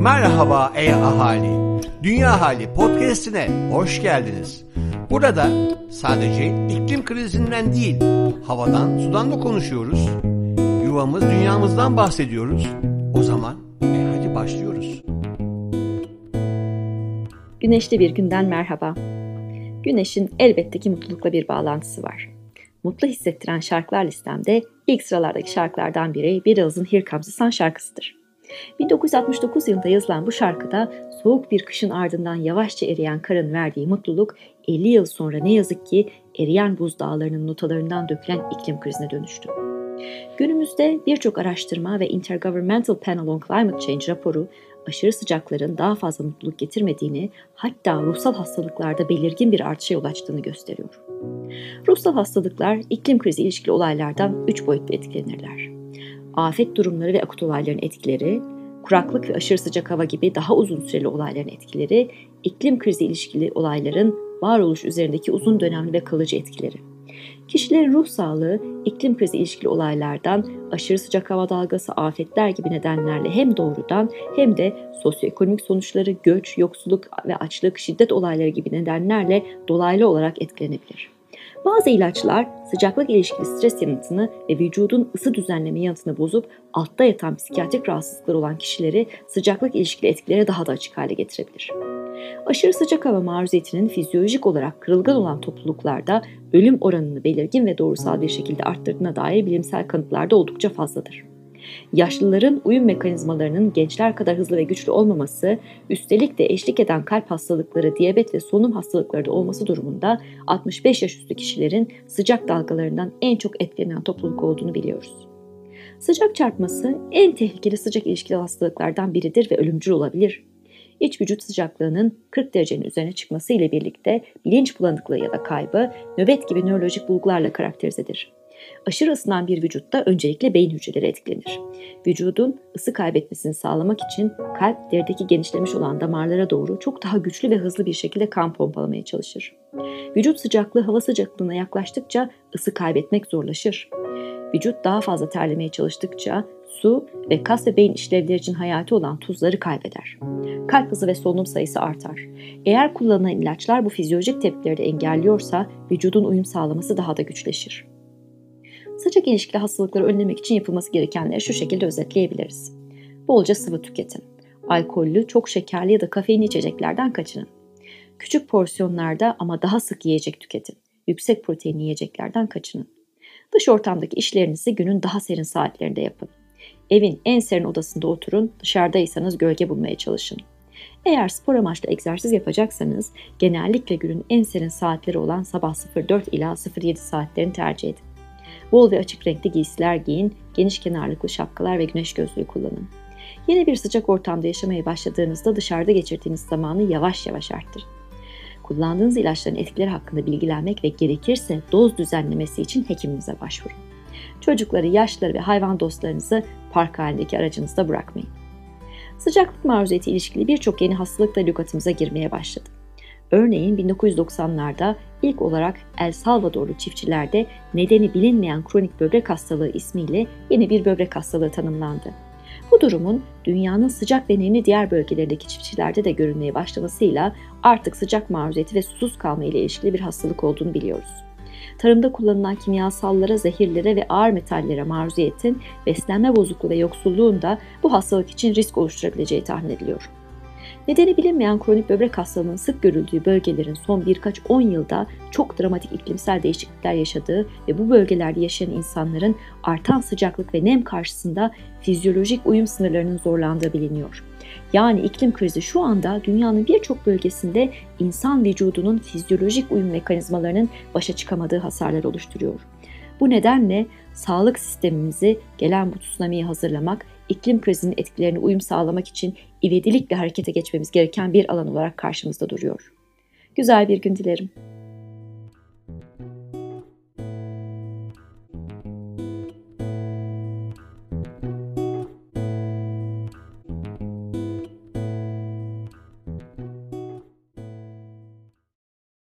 Merhaba ey ahali, Dünya Hali Podcast'ine hoş geldiniz. Burada sadece iklim krizinden değil, havadan sudan da konuşuyoruz. Yuvamız dünyamızdan bahsediyoruz. O zaman hadi başlıyoruz. Güneşli bir günden merhaba. Güneşin elbette ki mutlulukla bir bağlantısı var. Mutlu hissettiren şarkılar listemde ilk sıralardaki şarkılardan biri Bir Alız'ın Here Comes the Sun şarkısıdır. 1969 yılında yazılan bu şarkıda soğuk bir kışın ardından yavaşça eriyen karın verdiği mutluluk 50 yıl sonra ne yazık ki eriyen buzdağlarının notalarından dökülen iklim krizine dönüştü. Günümüzde birçok araştırma ve Intergovernmental Panel on Climate Change raporu aşırı sıcakların daha fazla mutluluk getirmediğini, hatta ruhsal hastalıklarda belirgin bir artışa yol açtığını gösteriyor. Ruhsal hastalıklar iklim krizi ilişkili olaylardan 3 boyutlu etkilenirler. Afet durumları ve akut olayların etkileri, kuraklık ve aşırı sıcak hava gibi daha uzun süreli olayların etkileri, iklim krizi ilişkili olayların varoluş üzerindeki uzun dönemli ve kalıcı etkileri. Kişilerin ruh sağlığı, iklim krizi ilişkili olaylardan, aşırı sıcak hava dalgası, afetler gibi nedenlerle hem doğrudan hem de sosyoekonomik sonuçları, göç, yoksulluk ve açlık, şiddet olayları gibi nedenlerle dolaylı olarak etkilenebilir. Bazı ilaçlar sıcaklık ilişkili stres yanıtını ve vücudun ısı düzenleme yanıtını bozup altta yatan psikiyatrik rahatsızlıkları olan kişileri sıcaklık ilişkili etkilere daha da açık hale getirebilir. Aşırı sıcak hava maruziyetinin fizyolojik olarak kırılgan olan topluluklarda ölüm oranını belirgin ve doğrusal bir şekilde arttırdığına dair bilimsel kanıtlarda oldukça fazladır. Yaşlıların uyum mekanizmalarının gençler kadar hızlı ve güçlü olmaması, üstelik de eşlik eden kalp hastalıkları, diyabet ve solunum hastalıkları da olması durumunda 65 yaş üstü kişilerin sıcak dalgalarından en çok etkilenen topluluk olduğunu biliyoruz. Sıcak çarpması en tehlikeli sıcak ilişkili hastalıklardan biridir ve ölümcül olabilir. İç vücut sıcaklığının 40 derecenin üzerine çıkması ile birlikte bilinç bulanıklığı ya da kaybı nöbet gibi nörolojik bulgularla karakterizedir. Aşırı ısınan bir vücutta öncelikle beyin hücreleri etkilenir. Vücudun ısı kaybetmesini sağlamak için kalp derideki genişlemiş olan damarlara doğru çok daha güçlü ve hızlı bir şekilde kan pompalamaya çalışır. Vücut sıcaklığı hava sıcaklığına yaklaştıkça ısı kaybetmek zorlaşır. Vücut daha fazla terlemeye çalıştıkça su ve kas ve beyin işlevleri için hayati olan tuzları kaybeder. Kalp hızı ve solunum sayısı artar. Eğer kullanılan ilaçlar bu fizyolojik tepkileri de engelliyorsa vücudun uyum sağlaması daha da güçleşir. Sıcak ilişkili hastalıkları önlemek için yapılması gerekenleri şu şekilde özetleyebiliriz. Bolca sıvı tüketin. Alkollü, çok şekerli ya da kafeinli içeceklerden kaçının. Küçük porsiyonlarda ama daha sık yiyecek tüketin. Yüksek proteinli yiyeceklerden kaçının. Dış ortamdaki işlerinizi günün daha serin saatlerinde yapın. Evin en serin odasında oturun, dışarıdaysanız gölge bulmaya çalışın. Eğer spor amaçlı egzersiz yapacaksanız, genellikle günün en serin saatleri olan sabah 04 ila 07 saatlerini tercih edin. Bol ve açık renkli giysiler giyin, geniş kenarlıklı şapkalar ve güneş gözlüğü kullanın. Yeni bir sıcak ortamda yaşamaya başladığınızda dışarıda geçirdiğiniz zamanı yavaş yavaş arttırın. Kullandığınız ilaçların etkileri hakkında bilgilenmek ve gerekirse doz düzenlemesi için hekiminize başvurun. Çocukları, yaşlıları ve hayvan dostlarınızı park halindeki aracınızda bırakmayın. Sıcaklık maruziyeti ilişkili birçok yeni hastalık da lügatımıza girmeye başladı. Örneğin 1990'larda ilk olarak El Salvadorlu çiftçilerde nedeni bilinmeyen kronik böbrek hastalığı ismiyle yeni bir böbrek hastalığı tanımlandı. Bu durumun dünyanın sıcak ve nemli diğer bölgelerdeki çiftçilerde de görülmeye başlamasıyla artık sıcak maruziyeti ve susuz kalma ile ilişkili bir hastalık olduğunu biliyoruz. Tarımda kullanılan kimyasallara, zehirlere ve ağır metallere maruziyetin beslenme bozukluğu ve yoksulluğun da bu hastalık için risk oluşturabileceği tahmin ediliyor. Nedeni bilinmeyen kronik böbrek hastalığının sık görüldüğü bölgelerin son birkaç 10 yılda çok dramatik iklimsel değişiklikler yaşadığı ve bu bölgelerde yaşayan insanların artan sıcaklık ve nem karşısında fizyolojik uyum sınırlarının zorlandığı biliniyor. Yani iklim krizi şu anda dünyanın birçok bölgesinde insan vücudunun fizyolojik uyum mekanizmalarının başa çıkamadığı hasarlar oluşturuyor. Bu nedenle sağlık sistemimizi gelen bu tsunamiye hazırlamak, iklim krizinin etkilerine uyum sağlamak için ivedilikle harekete geçmemiz gereken bir alan olarak karşımızda duruyor. Güzel bir gün dilerim.